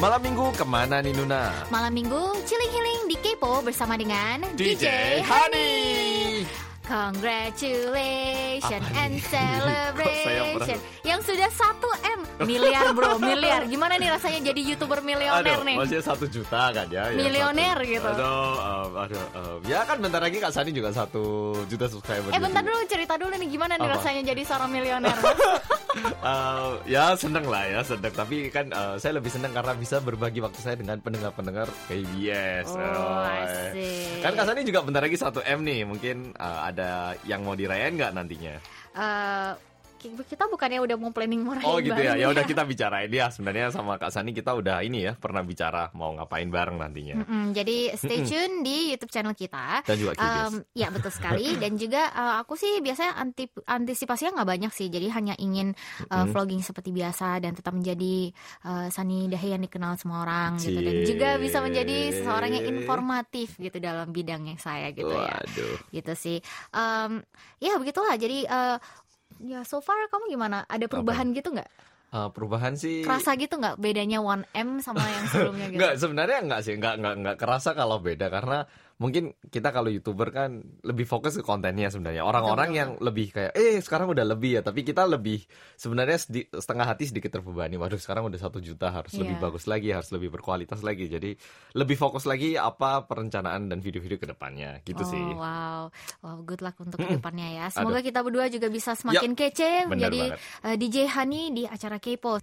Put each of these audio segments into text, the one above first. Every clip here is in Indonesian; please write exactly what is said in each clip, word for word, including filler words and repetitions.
Malam minggu kemana nih Nuna? Malam minggu chilling-healing di K-P O bersama dengan D J, D J Honey. Congratulations ah, and celebration. Yang sudah satu M miliar bro, miliar. Gimana nih rasanya jadi YouTuber milioner aduh, nih? Maksudnya satu juta kan ya. Milioner ya, gitu. Aduh, um, aduh, um. Ya kan bentar lagi Kak Sani juga satu juta subscriber. Eh bentar dulu, cerita dulu nih gimana nih apa? Rasanya jadi seorang milioner? Uh, ya seneng lah ya seneng. Tapi kan uh, saya lebih seneng karena bisa berbagi waktu saya dengan pendengar-pendengar K B S. Oh, asik. Kan Kak Sani juga bentar lagi satu M nih. Mungkin uh, ada yang mau dirayain gak nantinya? Uh, kita bukannya udah mau planning mau rayain. Oh gitu ya, ya udah kita bicarain ya. Sebenarnya sama Kak Sani kita udah ini ya, pernah bicara mau ngapain bareng nantinya. Mm-hmm. Jadi stay tune mm-hmm. di YouTube channel kita. Dan juga K B S. Um, ya betul sekali. Dan juga uh, aku sih biasanya anti- antisipasinya gak banyak sih. Jadi hanya ingin uh, mm-hmm. vlogging seperti biasa dan tetap menjadi uh, Sani Dahe yang dikenal semua orang gitu. Dan juga bisa menjadi seseorang yang informatif gitu dalam bidangnya saya gitu. Waduh. Ya. Gitu sih. Um, ya begitulah. Jadi uh, ya so far kamu gimana? Ada perubahan apa? Gitu nggak? Uh, perubahan sih kerasa gitu nggak bedanya satu M sama yang sebelumnya gitu? Nggak, sebenarnya nggak sih, nggak nggak nggak kerasa kalau beda karena mungkin kita kalau YouTuber kan lebih fokus ke kontennya sebenarnya. Orang-orang yang lebih kayak eh sekarang udah lebih ya, tapi kita lebih sebenarnya sedi- setengah hati sedikit terbebani. Waduh, sekarang udah satu juta harus yeah. lebih bagus lagi, harus lebih berkualitas lagi. Jadi lebih fokus lagi apa perencanaan dan video-video ke depannya gitu oh, sih. Wow. Wow, good luck untuk mm-hmm. ke depannya ya. Semoga Aduh. Kita berdua juga bisa semakin yep. kece menjadi uh, D J Honey di acara K-P O.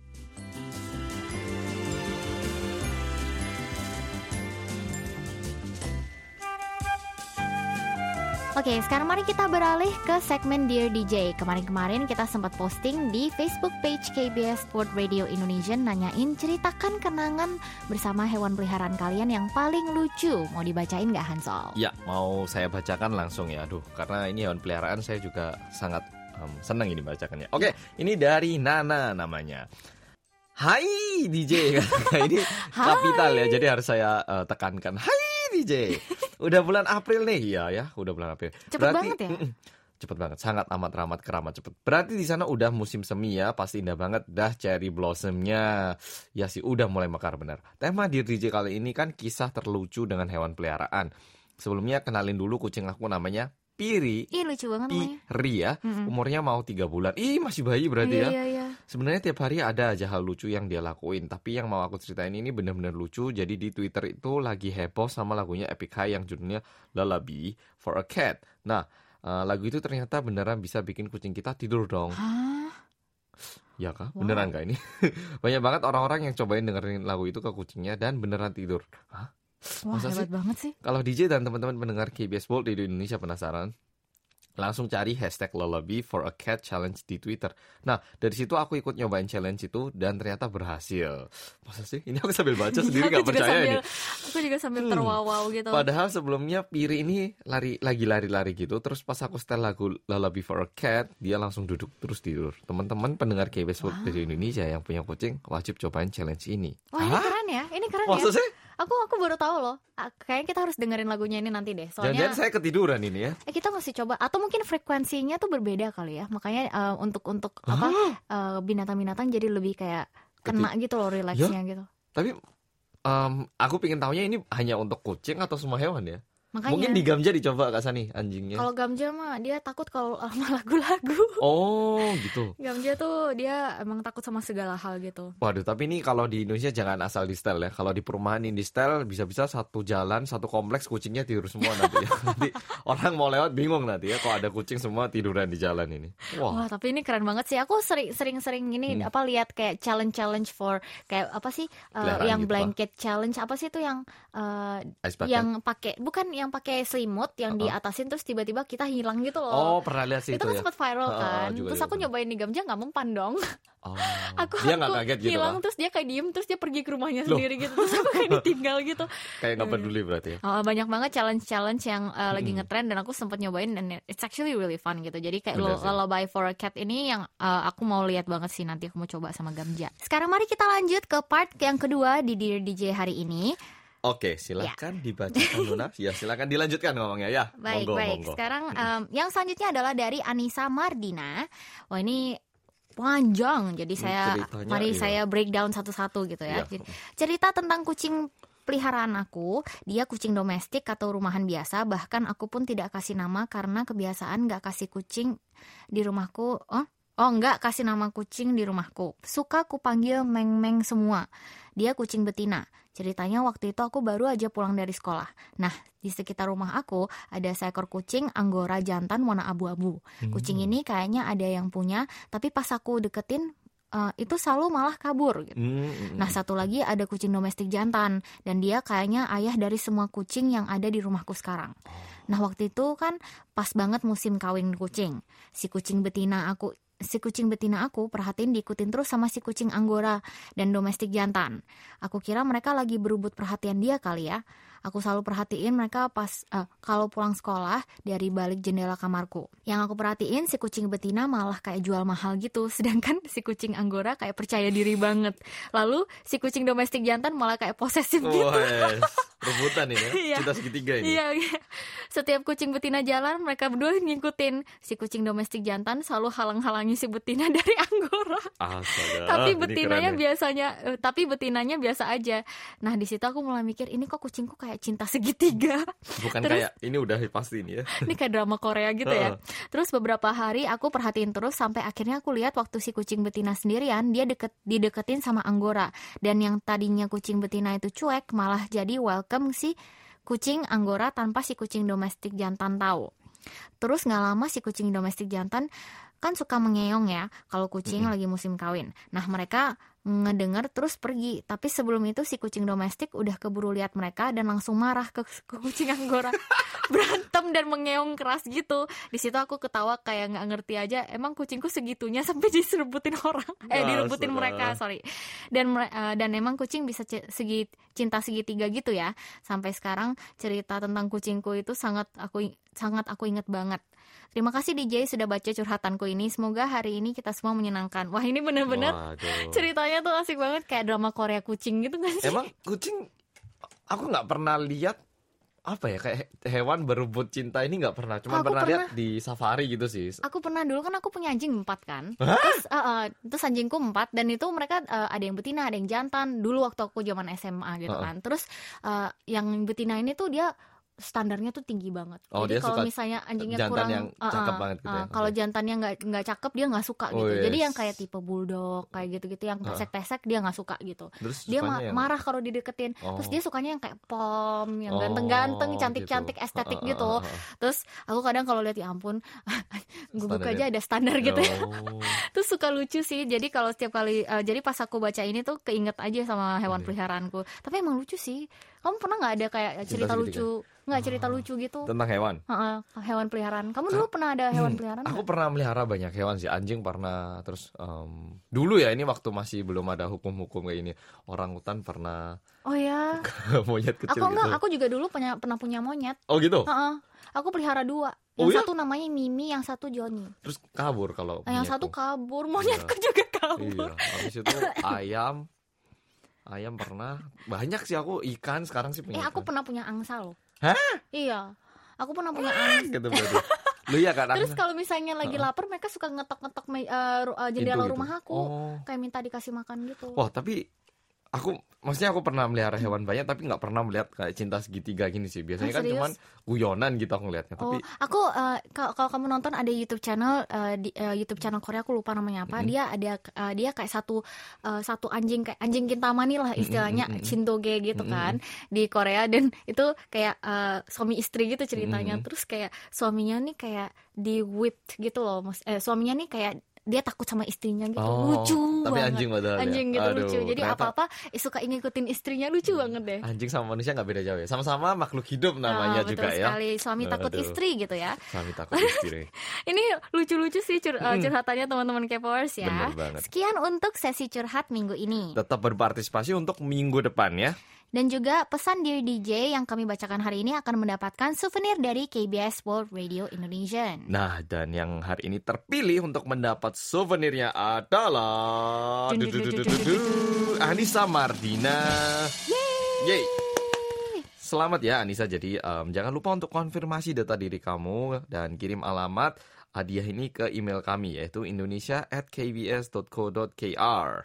Oke, sekarang mari kita beralih ke segmen Dear D J. Kemarin-kemarin kita sempat posting di Facebook page K B S Sport Radio Indonesia, nanyain ceritakan kenangan bersama hewan peliharaan kalian yang paling lucu. Mau dibacain nggak Hansol? Ya, mau saya bacakan langsung ya. Aduh, karena ini hewan peliharaan saya juga sangat um, senang ini bacakannya. Oke, ini dari Nana namanya. Hai D J. Ini kapital ya, jadi harus saya uh, tekankan. Hai D J. Udah bulan April nih, iya ya, udah bulan April. Cepet berarti, banget ya? Mm-mm, cepet banget, sangat amat ramat keramat cepet. Berarti di sana udah musim semi ya, pasti indah banget. Dah cherry blossomnya, ya sih udah mulai mekar bener. Tema di D J kali ini kan kisah terlucu dengan hewan peliharaan. Sebelumnya kenalin dulu kucing aku namanya Piri. Ih lucu banget namanya. Piri ya, mm-hmm. umurnya mau tiga bulan. Ih masih bayi berarti iya, ya. Iya, iya. Sebenarnya tiap hari ada aja hal lucu yang dia lakuin. Tapi yang mau aku ceritain ini benar-benar lucu. Jadi di Twitter itu lagi heboh sama lagunya Epik High yang judulnya Lullaby for a Cat. Nah, uh, lagu itu ternyata beneran bisa bikin kucing kita tidur dong. Hah? Ya kah? Wow. Beneran gak ini? Banyak banget orang-orang yang cobain dengerin lagu itu ke kucingnya dan beneran tidur. Hah? Wah, masa hebat sih? Banget sih. Kalau D J dan teman-teman pendengar K B S World di Indonesia penasaran? Langsung cari hashtag Lullaby for a Cat Challenge di Twitter. Nah, dari situ aku ikut nyobain challenge itu dan ternyata berhasil. Masa sih? Ini aku sambil baca sendiri gak percaya sambil, ini. Aku juga sambil hmm. terwawau gitu. Padahal sebelumnya Piri ini lari, lagi lari-lari gitu. Terus pas aku setel lagu Lullaby for a Cat, dia langsung duduk terus tidur. Teman-teman pendengar K B S World wow. di Indonesia yang punya kucing wajib cobain challenge ini. Wah, ini keren ya? Ini keren Masa ya? Masa sih? Aku aku baru tahu loh. Kayaknya kita harus dengerin lagunya ini nanti deh. Soalnya jangan-jangan saya ketiduran ini ya. Eh kita mesti coba atau mungkin frekuensinya tuh berbeda kali ya. Makanya uh, untuk untuk ah. apa uh, binatang-binatang jadi lebih kayak kena Ketid- gitu loh relaxnya ya? Gitu. Tapi um, aku pengen tahunya ini hanya untuk kucing atau semua hewan ya? Makanya, mungkin di Gamja dicoba Kak Sani anjingnya. Kalau Gamja mah dia takut kalau sama lagu-lagu. Oh gitu. Gamja tuh dia emang takut sama segala hal gitu. Waduh, tapi ini kalau di Indonesia jangan asal di setel ya. Kalau di perumahan ini di setel bisa-bisa satu jalan, satu kompleks kucingnya tidur semua nanti ya. Nanti orang mau lewat bingung nanti ya. Kalau ada kucing semua tiduran di jalan ini. Wah, Wah tapi ini keren banget sih. Aku sering-sering ini hmm. apa lihat kayak challenge-challenge for kayak apa sih uh, yang gitu blanket apa? Challenge apa sih itu yang uh, yang pakai bukan yang pakai selimut yang uh-huh. diatasin terus tiba-tiba kita hilang gitu loh. Oh pernah lihat sih itu, itu kan ya? Sempat viral uh, kan. Terus aku nyobain di Gamja nggak mempan dong. Oh. aku dia aku kaget hilang gitu, terus dia kayak diem terus dia pergi ke rumahnya Loh. Sendiri gitu terus aku kayak ditinggal gitu. Kayak nggak peduli berarti. Ya? Uh, banyak banget challenge-challenge yang uh, lagi hmm. ngetrend dan aku sempat nyobain dan it's actually really fun gitu. Jadi kayak Lullaby for a Cat ini yang uh, aku mau lihat banget sih nanti aku mau coba sama Gamja. Sekarang mari kita lanjut ke part yang kedua di Dear D J hari ini. Oke, silakan ya. Dibacakan Luna. Ya, silakan dilanjutkan ngomongnya ya. Baik, monggo, baik. Monggo. Sekarang um, yang selanjutnya adalah dari Anissa Mardina. Wah, ini panjang. Jadi saya ceritanya, mari iya. saya breakdown satu-satu gitu ya. Iya. Cerita tentang kucing peliharaan aku, dia kucing domestik atau rumahan biasa, bahkan aku pun tidak kasih nama karena kebiasaan gak kasih kucing di rumahku. Oh, oh gak kasih nama kucing di rumahku. Suka ku panggil meng-meng semua. Dia kucing betina. Ceritanya waktu itu aku baru aja pulang dari sekolah. Nah, di sekitar rumah aku ada seekor kucing anggora jantan warna abu-abu. Hmm. Kucing ini kayaknya ada yang punya, tapi pas aku deketin, Uh, itu selalu malah kabur gitu. Mm-hmm. Nah, satu lagi ada kucing domestik jantan, dan dia kayaknya ayah dari semua kucing yang ada di rumahku sekarang. Nah, waktu itu kan pas banget musim kawin kucing. Si kucing betina aku Si kucing betina aku perhatiin diikutin terus sama si kucing anggora dan domestik jantan. Aku kira mereka lagi berebut perhatian dia kali ya. Aku selalu perhatiin mereka pas uh, kalau pulang sekolah dari balik jendela kamarku. Yang aku perhatiin si kucing betina malah kayak jual mahal gitu, sedangkan si kucing anggora kayak percaya diri banget. Lalu si kucing domestik jantan malah kayak posesif oh, gitu. Yes. Rebutan ini ya, cinta segitiga ini. Iya, iya. Setiap kucing betina jalan, mereka berdua ngikutin. Si kucing domestik jantan selalu halang-halangi si betina dari anggora. Astaga, tapi betinanya keren, ya? biasanya, tapi betinanya biasa aja. Nah, di situ aku mulai mikir, ini kok kucingku kayak cinta segitiga. Bukan terus, kayak ini udah pasti ini ya. Ini kayak drama Korea gitu ya. Terus beberapa hari aku perhatiin terus sampai akhirnya aku lihat waktu si kucing betina sendirian, dia deket dideketin sama anggora. Dan yang tadinya kucing betina itu cuek, malah jadi welcome kem si kucing anggora tanpa si kucing domestik jantan tahu. Terus nggak lama si kucing domestik jantan kan suka mengeong ya kalau kucing mm-hmm. lagi musim kawin. Nah, mereka ngedengar terus pergi, tapi sebelum itu si kucing domestik udah keburu lihat mereka dan langsung marah ke, ke kucing anggora. Berantem dan mengeong keras gitu. Di situ aku ketawa kayak nggak ngerti aja, emang kucingku segitunya sampai direbutin orang, eh direbutin nah, mereka, sorry. Dan uh, dan emang kucing bisa c- segi cinta segitiga gitu ya. Sampai sekarang cerita tentang kucingku itu sangat aku sangat aku ingat banget. Terima kasih D J sudah baca curhatanku ini. Semoga hari ini kita semua menyenangkan. Wah, ini benar-benar Waduh. ceritanya tuh asik banget, kayak drama Korea kucing gitu kan sih? Emang kucing aku nggak pernah lihat apa ya kayak hewan berebut cinta ini nggak pernah. Cuma pernah, pernah lihat di safari gitu sih. Aku pernah dulu kan aku punya anjing empat kan. Hah? Terus uh, uh, terus anjingku empat dan itu mereka uh, ada yang betina ada yang jantan. Dulu waktu aku zaman S M A gitu uh-uh. kan. Terus uh, yang betina ini tuh dia standarnya tuh tinggi banget. Oh, jadi kalau misalnya anjingnya kurang, yang uh, uh, gitu ya. uh, kalau jantannya nggak nggak cakep dia nggak suka oh, gitu. Yes. Jadi yang kayak tipe bulldog kayak gitu-gitu yang pesek-pesek uh. dia nggak suka gitu. Terus dia ma- yang... marah kalau dideketin. Oh. Terus dia sukanya yang kayak pom, yang oh, ganteng-ganteng, cantik-cantik, gitu. estetik uh, uh, gitu. Uh, uh, uh. Terus aku kadang kalau lihat ya ampun, gue buka aja ada standar gitu. Oh. Terus suka lucu sih. Jadi kalau setiap kali, uh, jadi pas aku baca ini tuh keinget aja sama hewan okay. peliharaanku. Tapi emang lucu sih. Kamu pernah nggak ada kayak cerita, cerita lucu? Nggak cerita lucu gitu tentang hewan uh-uh, hewan peliharaan kamu dulu ah, pernah ada hewan peliharaan aku gak? Pernah melihara banyak hewan sih, anjing pernah, terus um, dulu ya ini waktu masih belum ada hukum-hukum kayak ini, orangutan pernah. Oh ya. Monyet kecil aku gitu. Enggak, aku juga dulu punya, pernah punya monyet. Oh gitu. uh-uh. Aku pelihara dua. Yang oh, satu iya? namanya Mimi, yang satu Johnny. Terus kabur kalau nah, yang satu kabur, monyetku iya. juga kabur. Iya, habis itu ayam ayam pernah, banyak sih aku. Ikan sekarang sih punya. Eh aku ikan. Pernah punya angsa loh. Hah? Iya, aku pernah punya angsa. Gitu berarti. Lu ya kan. Terus kalau misalnya lagi lapar, mereka suka ngetok-ngetok uh, jendela itu, rumah gitu. Aku, oh. kayak minta dikasih makan gitu. Wah, tapi aku, maksudnya aku pernah melihara hewan banyak, tapi nggak pernah melihat kayak cinta segitiga gini sih. Biasanya nah, kan cuman guyonan gitu aku ngeliatnya. Oh, tapi aku uh, kalau kamu nonton ada YouTube channel uh, di, uh, YouTube channel Korea, aku lupa namanya apa. Mm-hmm. Dia ada uh, dia kayak satu uh, satu anjing kayak anjing kintamani lah istilahnya, mm-hmm. Shindoge gitu kan, mm-hmm. di Korea, dan itu kayak uh, suami istri gitu ceritanya. Mm-hmm. Terus kayak suaminya nih kayak di whipped gitu loh, eh, suaminya nih kayak dia takut sama istrinya gitu. Oh, lucu tapi banget. Anjing padahal anjing ya? Gitu. Aduh, lucu. Jadi ternyata apa-apa suka ngikutin istrinya, lucu banget deh. Anjing sama manusia gak beda jauh ya. Sama-sama makhluk hidup namanya oh, juga sekali. Ya. Betul sekali. Suami oh, takut aduh. Istri gitu ya. Suami takut istri. Ini lucu-lucu sih cur- hmm. curhatannya teman-teman K-Powers ya. Bener banget. Sekian untuk sesi curhat minggu ini. Tetap berpartisipasi untuk minggu depan ya. Dan juga pesan Dear D J yang kami bacakan hari ini akan mendapatkan souvenir dari K B S World Radio Indonesia. Nah, dan yang hari ini terpilih untuk mendapat souvenirnya adalah Anissa Mardina. Yeay! Selamat ya Anissa. Jadi um, jangan lupa untuk konfirmasi data diri kamu dan kirim alamat hadiah ini ke email kami, yaitu indonesia at k b s dot co dot k r.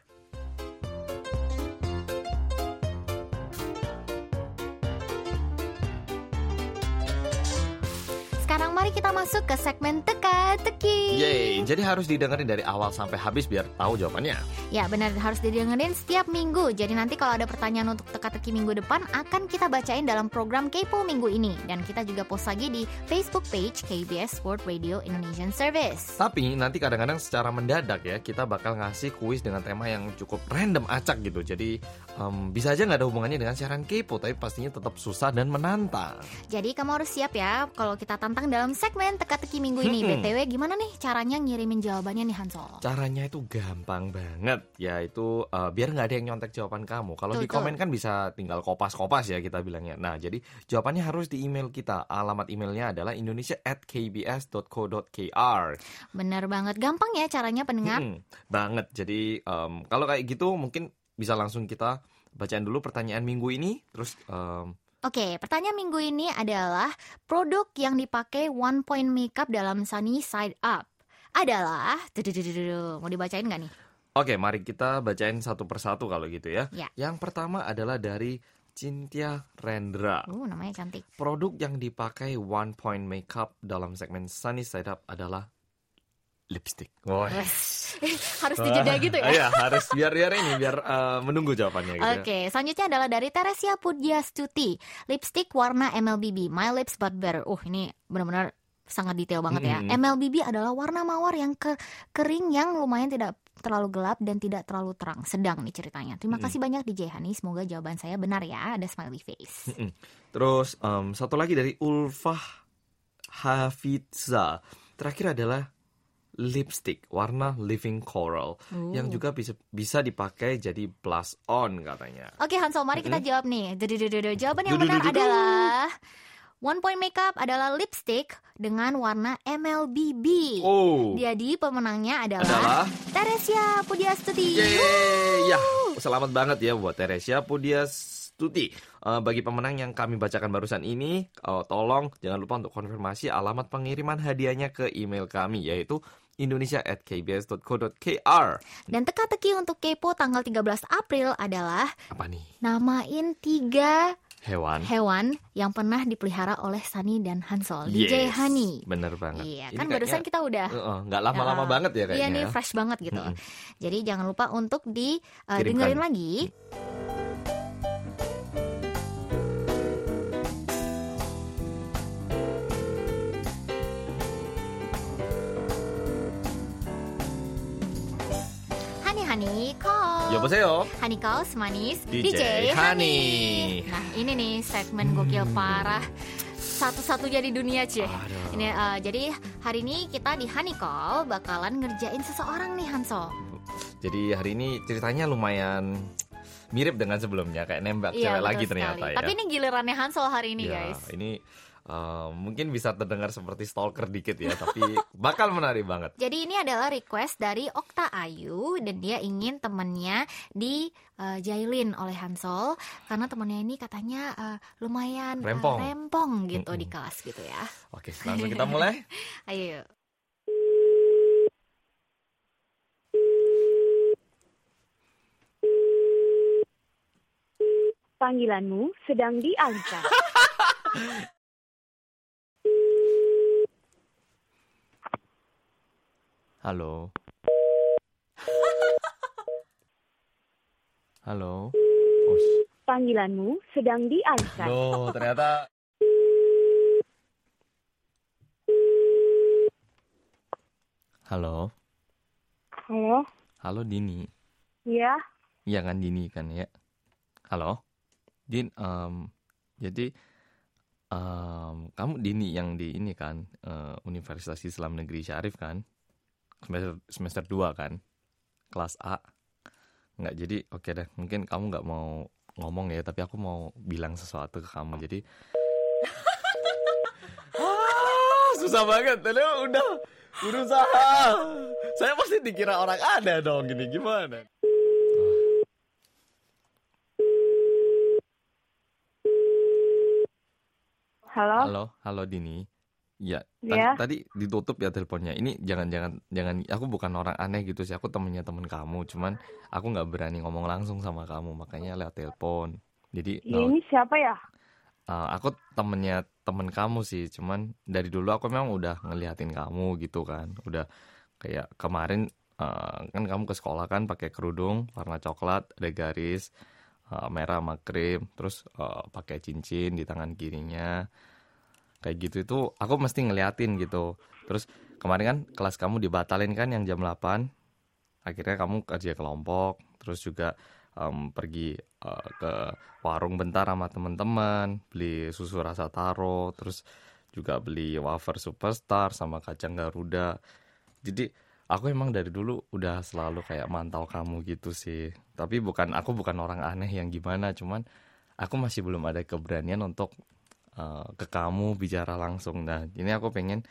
Sekarang mari kita masuk ke segmen teka-teki. Yeay, jadi harus didengerin dari awal sampai habis biar tahu jawabannya. Ya benar, harus didengerin setiap minggu. Jadi nanti kalau ada pertanyaan untuk teka-teki minggu depan akan kita bacain dalam program K-P O minggu ini. Dan kita juga post lagi di Facebook page K B S World Radio Indonesian Service. Tapi nanti kadang-kadang secara mendadak ya, kita bakal ngasih kuis dengan tema yang cukup random acak gitu. Jadi um, bisa aja gak ada hubungannya dengan siaran K-P O, tapi pastinya tetap susah dan menantang. Jadi kamu harus siap ya kalau kita tantang dalam segmen teka-teki minggu ini. Hmm. B T W gimana nih caranya ngirimin jawabannya nih Hansol? Caranya itu gampang banget, yaitu uh, biar gak ada yang nyontek jawaban kamu. Kalau di komen kan bisa tinggal kopas-kopas ya kita bilangnya. Nah jadi jawabannya harus di email kita. Alamat emailnya adalah indonesia at k b s dot co dot k r. Bener banget, gampang ya caranya pendengar. Hmm, banget, jadi um, kalau kayak gitu mungkin bisa langsung kita bacaan dulu pertanyaan minggu ini. Terus um, oke, pertanyaan minggu ini adalah produk yang dipakai one point makeup dalam sunny side up adalah, mau dibacain nggak nih? Oke, mari kita bacain satu persatu kalau gitu ya. Ya. Yang pertama adalah dari Cintia Rendra. Uh, namanya cantik. Produk yang dipakai one point makeup dalam segmen sunny side up adalah lipstick. Oh. Harus dijeda gitu ya? Iya, harus biar-biar ini, biar uh, menunggu jawabannya gitu. Oke, okay, selanjutnya adalah dari Teresia Pudyastuti. Lipstick warna M L B B, My Lips But Better. Uh, ini benar-benar sangat detail banget ya. Hmm. M L B B adalah warna mawar yang ke- kering yang lumayan tidak terlalu gelap dan tidak terlalu terang. Sedang nih ceritanya. Terima kasih hmm. banyak D J Honey. Semoga jawaban saya benar ya. Ada smiley face. Hmm. Terus um, satu lagi dari Ulfah Hafidza. Terakhir adalah lipstick warna Living Coral uh. yang juga bisa bisa dipakai jadi blush on katanya. Oke, okay, Hansol, mari kita mm-hmm. jawab nih. Dududududu. Jawaban yang benar adalah one point makeup adalah lipstick dengan warna M L B B. Oh. Jadi pemenangnya adalah, adalah... Teresia Pudyastuti. Yeay. Ya, selamat banget ya buat Teresia Pudyastuti. Tuti, uh, bagi pemenang yang kami bacakan barusan ini, uh, tolong jangan lupa untuk konfirmasi alamat pengiriman hadiahnya ke email kami, yaitu indonesia at k b s dot co dot k r. Dan teka-teki untuk Kepo tanggal tiga belas April adalah apa nih? Namain tiga hewan hewan yang pernah dipelihara oleh Sunny dan Hansol. Yes, D J Honey. Bener banget. Iya, kan ini barusan kita udah uh, gak lama-lama uh, banget ya kayaknya. Iya nih, fresh banget gitu. Mm-hmm. Jadi jangan lupa untuk di uh, dengerin lagi. Honey Calls. Yoboseyo. Honey Calls manis D J, D J Honey. Honey. Nah, ini nih segmen gokil hmm. parah. Satu-satunya di dunia, Cie. Ini uh, jadi hari ini kita di Honey Call bakalan ngerjain seseorang nih, Hanso. Jadi hari ini ceritanya lumayan mirip dengan sebelumnya, kayak nembak iya, cewek lagi ternyata sekali. Ya. Tapi ini gilirannya Hanso hari ini, ya, guys. Ini Uh, mungkin bisa terdengar seperti stalker dikit ya, tapi bakal menarik banget. Jadi ini adalah request dari Okta Ayu, dan dia ingin temennya dijailin uh, oleh Hansol karena temennya ini katanya uh, lumayan rempong, uh, rempong gitu mm-hmm. di kelas gitu ya. Oke, langsung kita mulai. Ayo. Panggilanmu sedang diangkat. Halo. Halo. Ush. Panggilanmu sedang diangkat. Loh, ternyata. Halo. Halo. Halo Dini. Iya. Iya kan Dini kan ya. Halo. Din, um, jadi um, kamu Dini yang di ini kan uh, Universitas Islam Negeri Syarif kan? Semester, semester dua kan, kelas A. Nggak, jadi oke okay deh, mungkin kamu nggak mau ngomong ya, tapi aku mau bilang sesuatu ke kamu. Jadi ah, susah banget, tadi udah berusaha. Saya pasti dikira orang ada dong, gini gimana? Halo. Halo, halo Dini. Ya, ya. Tadi ditutup ya teleponnya. Ini jangan-jangan jangan aku bukan orang aneh gitu sih. Aku temennya temen kamu, cuman aku nggak berani ngomong langsung sama kamu, makanya lewat telepon. Jadi ya, no, ini siapa ya? Uh, aku temennya temen kamu sih, cuman dari dulu aku memang udah ngeliatin kamu gitu kan. Udah kayak kemarin uh, kan kamu ke sekolah kan pakai kerudung warna coklat, ada garis uh, merah sama krim, terus uh, pakai cincin di tangan kirinya. Kayak gitu itu aku mesti ngeliatin gitu. Terus kemarin kan kelas kamu dibatalin kan yang jam delapan. Akhirnya kamu kerja kelompok, terus juga Um, pergi uh, ke warung bentar sama teman-teman, beli susu rasa taro, terus juga beli wafer superstar sama kacang garuda. Jadi aku emang dari dulu udah selalu kayak mantau kamu gitu sih. Tapi bukan aku bukan orang aneh yang gimana, cuman aku masih belum ada keberanian untuk uh, ke kamu bicara langsung. Nah ini aku pengen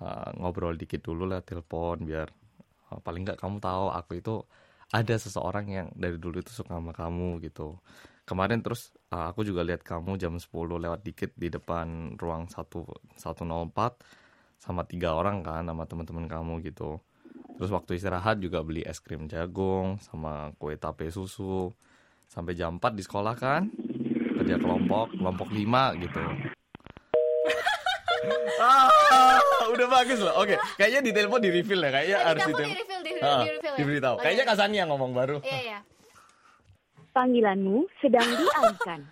uh, ngobrol dikit dulu lah telepon biar uh, paling nggak kamu tahu aku itu ada seseorang yang dari dulu itu suka sama kamu gitu. Kemarin terus aku juga lihat kamu jam sepuluh lewat dikit di depan ruang satu nol empat sama tiga orang kan, sama teman-teman kamu gitu. Terus waktu istirahat juga beli es krim jagung sama kue tape susu. Sampai jam empat di sekolah kan, kerja kelompok, kelompok lima gitu. Ah, udah bagus loh. Oke, okay. Kayaknya di telepon di reveal ya, kayaknya harus di reveal di reveal. Diberitahu. Kayaknya Kak Sani yang ngomong baru. Iya, iya. Panggilanmu sedang dialihkan.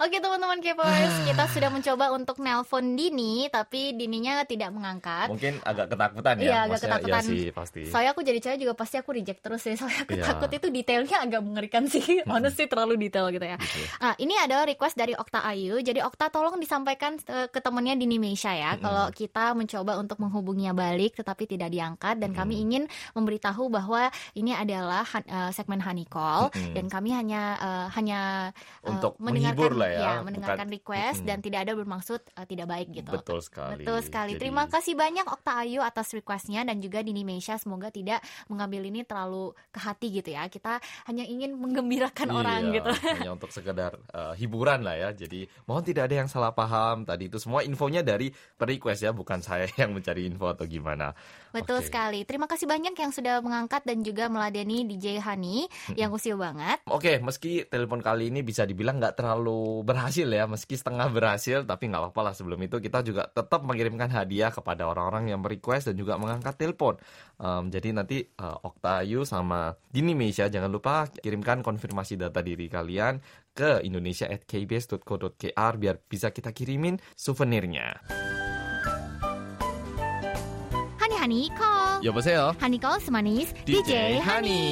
Oke, teman-teman K-Popers, kita sudah mencoba untuk nelpon Dini, tapi Dininya tidak mengangkat. Mungkin agak ketakutan ya. Iya, agak ketakutan. Iya sih, pasti. Soalnya aku jadi cewek juga pasti aku reject terus sih. Soalnya aku yeah. takut itu detailnya agak mengerikan sih. Honestly terlalu detail gitu ya. Nah, ini ada request dari Okta Ayu. Jadi Okta tolong disampaikan ke temannya Dini Maisya ya. Mm-hmm. Kalau kita mencoba untuk menghubunginya balik tetapi tidak diangkat. Dan mm-hmm. kami ingin memberitahu bahwa ini adalah uh, segmen Honey Call. Mm-hmm. Dan kami hanya uh, hanya uh, untuk mendengarkan lah. Ya, ya mendengarkan bukan, request mm, dan tidak ada bermaksud uh, tidak baik gitu. Betul sekali. Betul sekali. Jadi, terima kasih banyak Okta Ayu atas requestnya dan juga Dini Maisya, semoga tidak mengambil ini terlalu ke hati gitu ya. Kita hanya ingin menggembirakan iya, orang gitu. Hanya untuk sekedar uh, hiburan lah ya. Jadi mohon tidak ada yang salah paham. Tadi itu semua infonya dari per-request ya, bukan saya yang mencari info atau gimana. Betul okay. sekali. Terima kasih banyak yang sudah mengangkat dan juga meladeni D J Honey yang usil banget. Oke, okay, meski telepon kali ini bisa dibilang nggak terlalu berhasil ya, meski setengah berhasil, tapi nggak apa-apa lah. Sebelum itu kita juga tetap mengirimkan hadiah kepada orang-orang yang merequest dan juga mengangkat telepon. Um, jadi nanti uh, Okta Ayu sama Dini Maisya jangan lupa kirimkan konfirmasi data diri kalian ke indonesia at k b s dot co dot k r biar bisa kita kirimin souvenirnya. Honey Honey Call. 여보세요. Honey Call semanis D J Honey. Honey.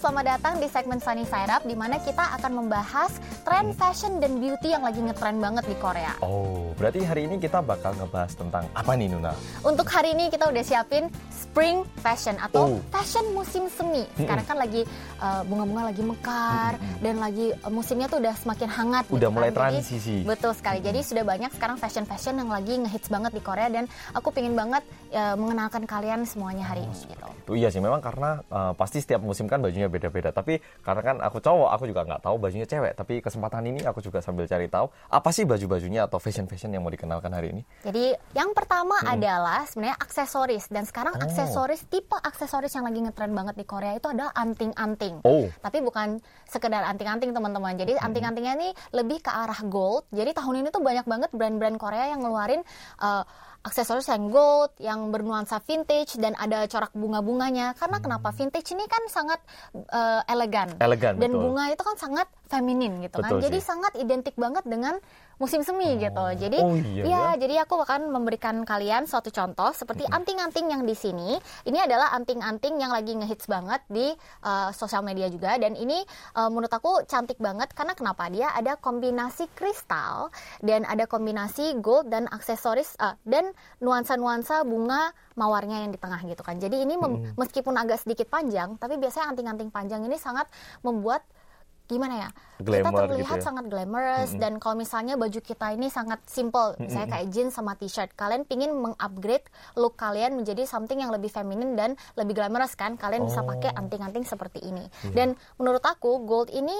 Selamat datang di segmen Sunny Side Up, di mana kita akan membahas tren fashion dan beauty yang lagi ngetren banget di Korea. Oh, berarti hari ini kita bakal ngebahas tentang apa nih, Nuna? Untuk hari ini kita udah siapin spring fashion atau oh. fashion musim semi. Sekarang kan lagi uh, bunga-bunga lagi mekar mm-hmm. dan lagi uh, musimnya tuh udah semakin hangat. Udah gitu, mulai kan? Transisi. Jadi, betul sekali. Mm-hmm. Jadi sudah banyak sekarang fashion-fashion yang lagi ngehits banget di Korea dan aku pengen banget uh, mengenalkan kalian semuanya hari oh, ini gitu. Itu iya sih, memang karena uh, pasti setiap musim kan bajunya beda-beda, tapi karena kan aku cowok, aku juga nggak tahu bajunya cewek, tapi kesempatan ini aku juga sambil cari tahu apa sih baju-bajunya atau fashion-fashion yang mau dikenalkan hari ini. Jadi yang pertama hmm. adalah sebenarnya aksesoris, dan sekarang oh. aksesoris, tipe aksesoris yang lagi ngetren banget di Korea itu adalah anting-anting. Oh. Tapi bukan sekedar anting-anting teman-teman, jadi hmm. anting-antingnya ini lebih ke arah gold. Jadi tahun ini tuh banyak banget brand-brand Korea yang ngeluarin uh, aksesoris yang gold, yang bernuansa vintage dan ada corak bunga-bunganya. Karena kenapa? Vintage ini kan sangat uh, elegan. Elegan, dan betul. Bunga itu kan sangat feminin gitu, betul kan. Sih. Jadi sangat identik banget dengan musim semi oh. gitu. Jadi oh, iya, ya, ya, jadi aku akan memberikan kalian suatu contoh seperti mm-hmm. anting-anting yang di sini. Ini adalah anting-anting yang lagi ngehits banget di uh, sosial media juga, dan ini uh, menurut aku cantik banget karena kenapa? Dia ada kombinasi kristal dan ada kombinasi gold dan aksesoris uh, dan nuansa-nuansa bunga mawarnya yang di tengah gitu kan. Jadi ini mem- meskipun agak sedikit panjang, tapi biasanya anting-anting panjang ini sangat membuat gimana ya, glamour, kita terlihat gitu ya, sangat glamorous, mm-hmm. dan kalau misalnya baju kita ini sangat simple, mm-hmm. misalnya kayak jeans sama t-shirt, kalian pingin mengupgrade look kalian menjadi something yang lebih feminin dan lebih glamorous kan, kalian oh. bisa pakai anting-anting seperti ini. Yeah. Dan menurut aku gold ini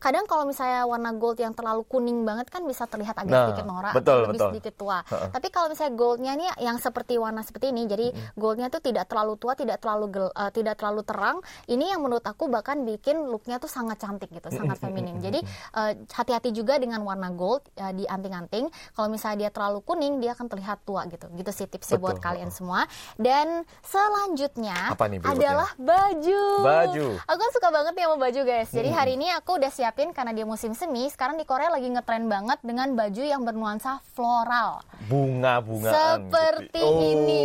kadang kalau misalnya warna gold yang terlalu kuning banget kan bisa terlihat agak nah, sedikit norak, betul, lebih betul. sedikit tua. Uh-uh. Tapi kalau misalnya goldnya nih yang seperti warna seperti ini, jadi mm-hmm. goldnya tuh tidak terlalu tua, tidak terlalu gel, uh, tidak terlalu terang. Ini yang menurut aku bahkan bikin looknya tuh sangat cantik gitu, sangat feminin. Jadi uh, hati-hati juga dengan warna gold uh, di anting-anting. Kalau misalnya dia terlalu kuning, dia akan terlihat tua gitu. Gitu sih tipsnya buat kalian uh-uh. semua. Dan selanjutnya nih, adalah baju. Baju. Aku kan suka banget nih sama baju guys. Jadi hari ini aku udah siap. Karena dia musim semi, sekarang di Korea lagi ngetren banget dengan baju yang bernuansa floral, bunga-bungaan seperti oh. ini,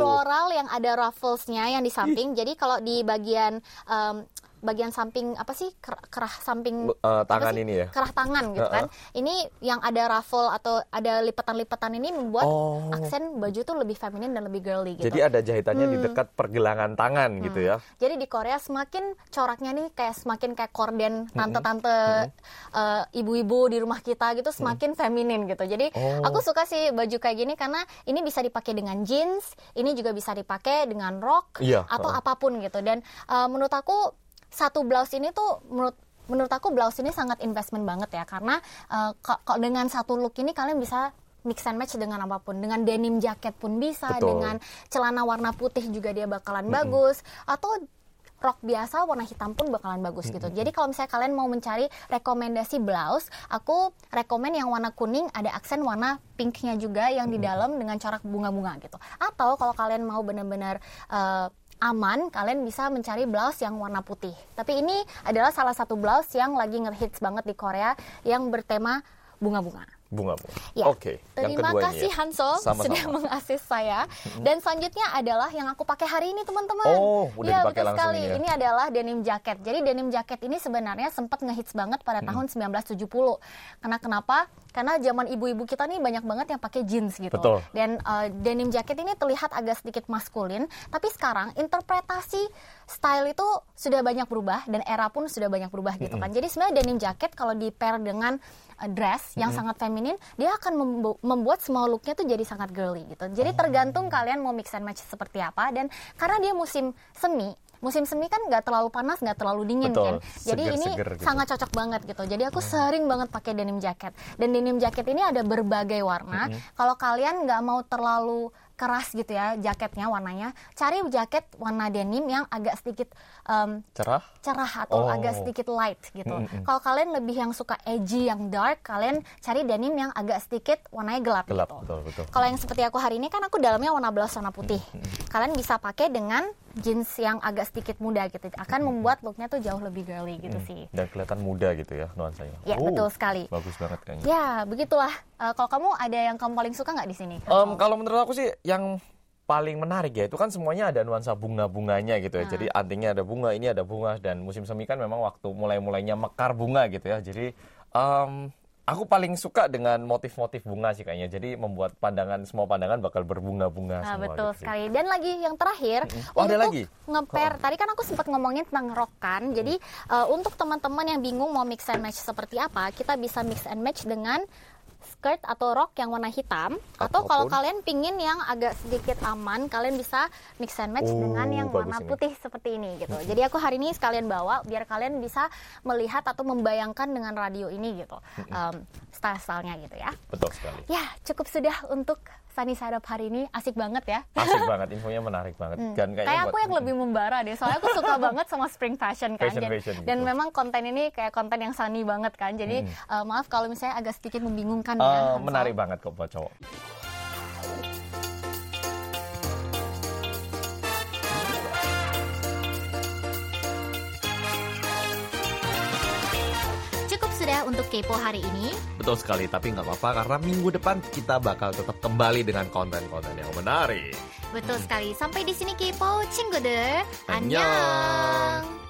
floral yang ada ruffles-nya yang di samping. Ih. Jadi kalau di bagian um, bagian samping apa sih kerah, kerah samping uh, tangan ini ya, kerah tangan gitu kan, uh-uh. ini yang ada ruffle atau ada lipatan-lipatan ini membuat oh. aksen baju tuh lebih feminin dan lebih girly gitu. Jadi ada jahitannya hmm. di dekat pergelangan tangan hmm. gitu ya. Jadi di Korea semakin coraknya nih kayak semakin kayak korden tante-tante hmm. uh, ibu-ibu di rumah kita gitu, semakin hmm. feminin gitu. Jadi oh. aku suka sih baju kayak gini karena ini bisa dipakai dengan jeans, ini juga bisa dipakai dengan rok yeah. atau uh-uh. apapun gitu. Dan uh, menurut aku satu blouse ini tuh menurut menurut aku blouse ini sangat investment banget ya, karena uh, kok dengan satu look ini kalian bisa mix and match dengan apapun, dengan denim jaket pun bisa, betul. Dengan celana warna putih juga dia bakalan mm-hmm. bagus, atau rok biasa warna hitam pun bakalan bagus gitu. Mm-hmm. Jadi kalau misalnya kalian mau mencari rekomendasi blouse, aku rekomen yang warna kuning ada aksen warna pinknya juga yang mm-hmm. di dalam dengan corak bunga-bunga gitu. Atau kalau kalian mau benar-benar uh, aman, kalian bisa mencari blouse yang warna putih. Tapi ini adalah salah satu blouse yang lagi ngehits banget di Korea yang bertema bunga-bunga. Bunga-bunga. Ya. Oke. Okay. Terima kasih ya. Hanso Sama-sama. sudah mengasis saya. Dan selanjutnya adalah yang aku pakai hari ini teman-teman. Oh, udah ya, dipakai langsung sekali. Ini ya. Ini adalah denim jacket. Jadi denim jacket ini sebenarnya sempat ngehits banget pada hmm. tahun sembilan belas tujuh puluh. Karena kenapa? Karena zaman ibu-ibu kita nih banyak banget yang pakai jeans gitu. Betul. Dan uh, denim jacket ini terlihat agak sedikit maskulin. Tapi sekarang interpretasi style itu sudah banyak berubah. Dan era pun sudah banyak berubah gitu kan. Mm-hmm. Jadi sebenarnya denim jacket kalau di pair dengan uh, dress yang mm-hmm. sangat feminin, dia akan membu- membuat semua looknya tuh jadi sangat girly gitu. Jadi oh. tergantung kalian mau mix and match seperti apa. Dan karena dia musim semi, musim semi kan nggak terlalu panas, nggak terlalu dingin. Betul, kan. Jadi seger, ini seger, gitu. Sangat cocok banget gitu. Jadi aku hmm. sering banget pakai denim jacket. Dan denim jacket ini ada berbagai warna. Hmm. Kalau kalian nggak mau terlalu keras gitu ya jaketnya, warnanya, cari jaket warna denim yang agak sedikit um, cerah, cerah atau oh. agak sedikit light gitu. Mm-hmm. Kalau kalian lebih yang suka edgy, yang dark, kalian cari denim yang agak sedikit warnanya gelap, gelap gitu. Betul, betul. Kalau yang seperti aku hari ini kan aku dalamnya warna blouse warna putih. Mm-hmm. Kalian bisa pakai dengan jeans yang agak sedikit muda gitu, akan mm-hmm. membuat looknya tuh jauh lebih girly gitu mm-hmm. sih. Dan kelihatan muda gitu ya nuansanya. Ya oh, betul sekali. Bagus banget kayaknya. Ya begitulah. Uh, kalau kamu ada yang kamu paling suka nggak di sini? Um, kalau menurut aku sih yang paling menarik ya itu kan semuanya ada nuansa bunga-bunganya gitu ya. Nah. Jadi antingnya ada bunga, ini ada bunga, dan musim semi kan memang waktu mulai-mulainya mekar bunga gitu ya. Jadi um, aku paling suka dengan motif-motif bunga sih kayaknya. Jadi membuat pandangan, semua pandangan bakal berbunga-bunga nah, semua. Betul gitu sekali. Dan lagi yang terakhir mm-hmm. oh, ada lagi? Nge-pair. Tadi kan aku sempat ngomongin tentang rok kan. Mm-hmm. Jadi uh, untuk teman-teman yang bingung mau mix and match seperti apa, kita bisa mix and match dengan skirt atau rok yang warna hitam. Apapun. Atau kalau kalian pingin yang agak sedikit aman, kalian bisa mix and match oh, dengan yang warna ini. Putih seperti ini gitu. Hmm. Jadi aku hari ini sekalian bawa biar kalian bisa melihat atau membayangkan dengan radio ini gitu. Hmm. Um, style-stylenya gitu ya. Betul sekali. Ya cukup sudah untuk Sunny Side Up hari ini. Asik banget ya. Asik banget, infonya menarik banget. Hmm. Dan kayak aku buat... yang lebih membara deh, soalnya aku suka banget sama spring fashion kan. Fashion, dan, fashion, dan gitu. Memang konten ini kayak konten yang sunny banget kan. Jadi hmm. uh, maaf kalau misalnya agak sedikit membingungkan. Uh, kan, menarik banget kok buat cowok. Untuk K-P O hari ini. Betul sekali, tapi nggak apa-apa karena minggu depan kita bakal tetap kembali dengan konten-konten yang menarik. Betul sekali, sampai di sini K-P O, cinggude, annyeong.